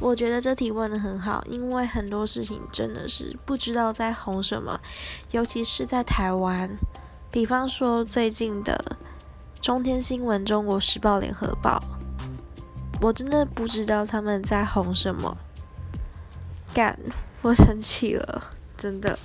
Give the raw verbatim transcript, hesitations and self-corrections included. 我觉得这题问得很好，因为很多事情真的是不知道在红什么，尤其是在台湾，比方说最近的中天新闻、中国时报、联合报，我真的不知道他们在红什么。干，我生气了，真的。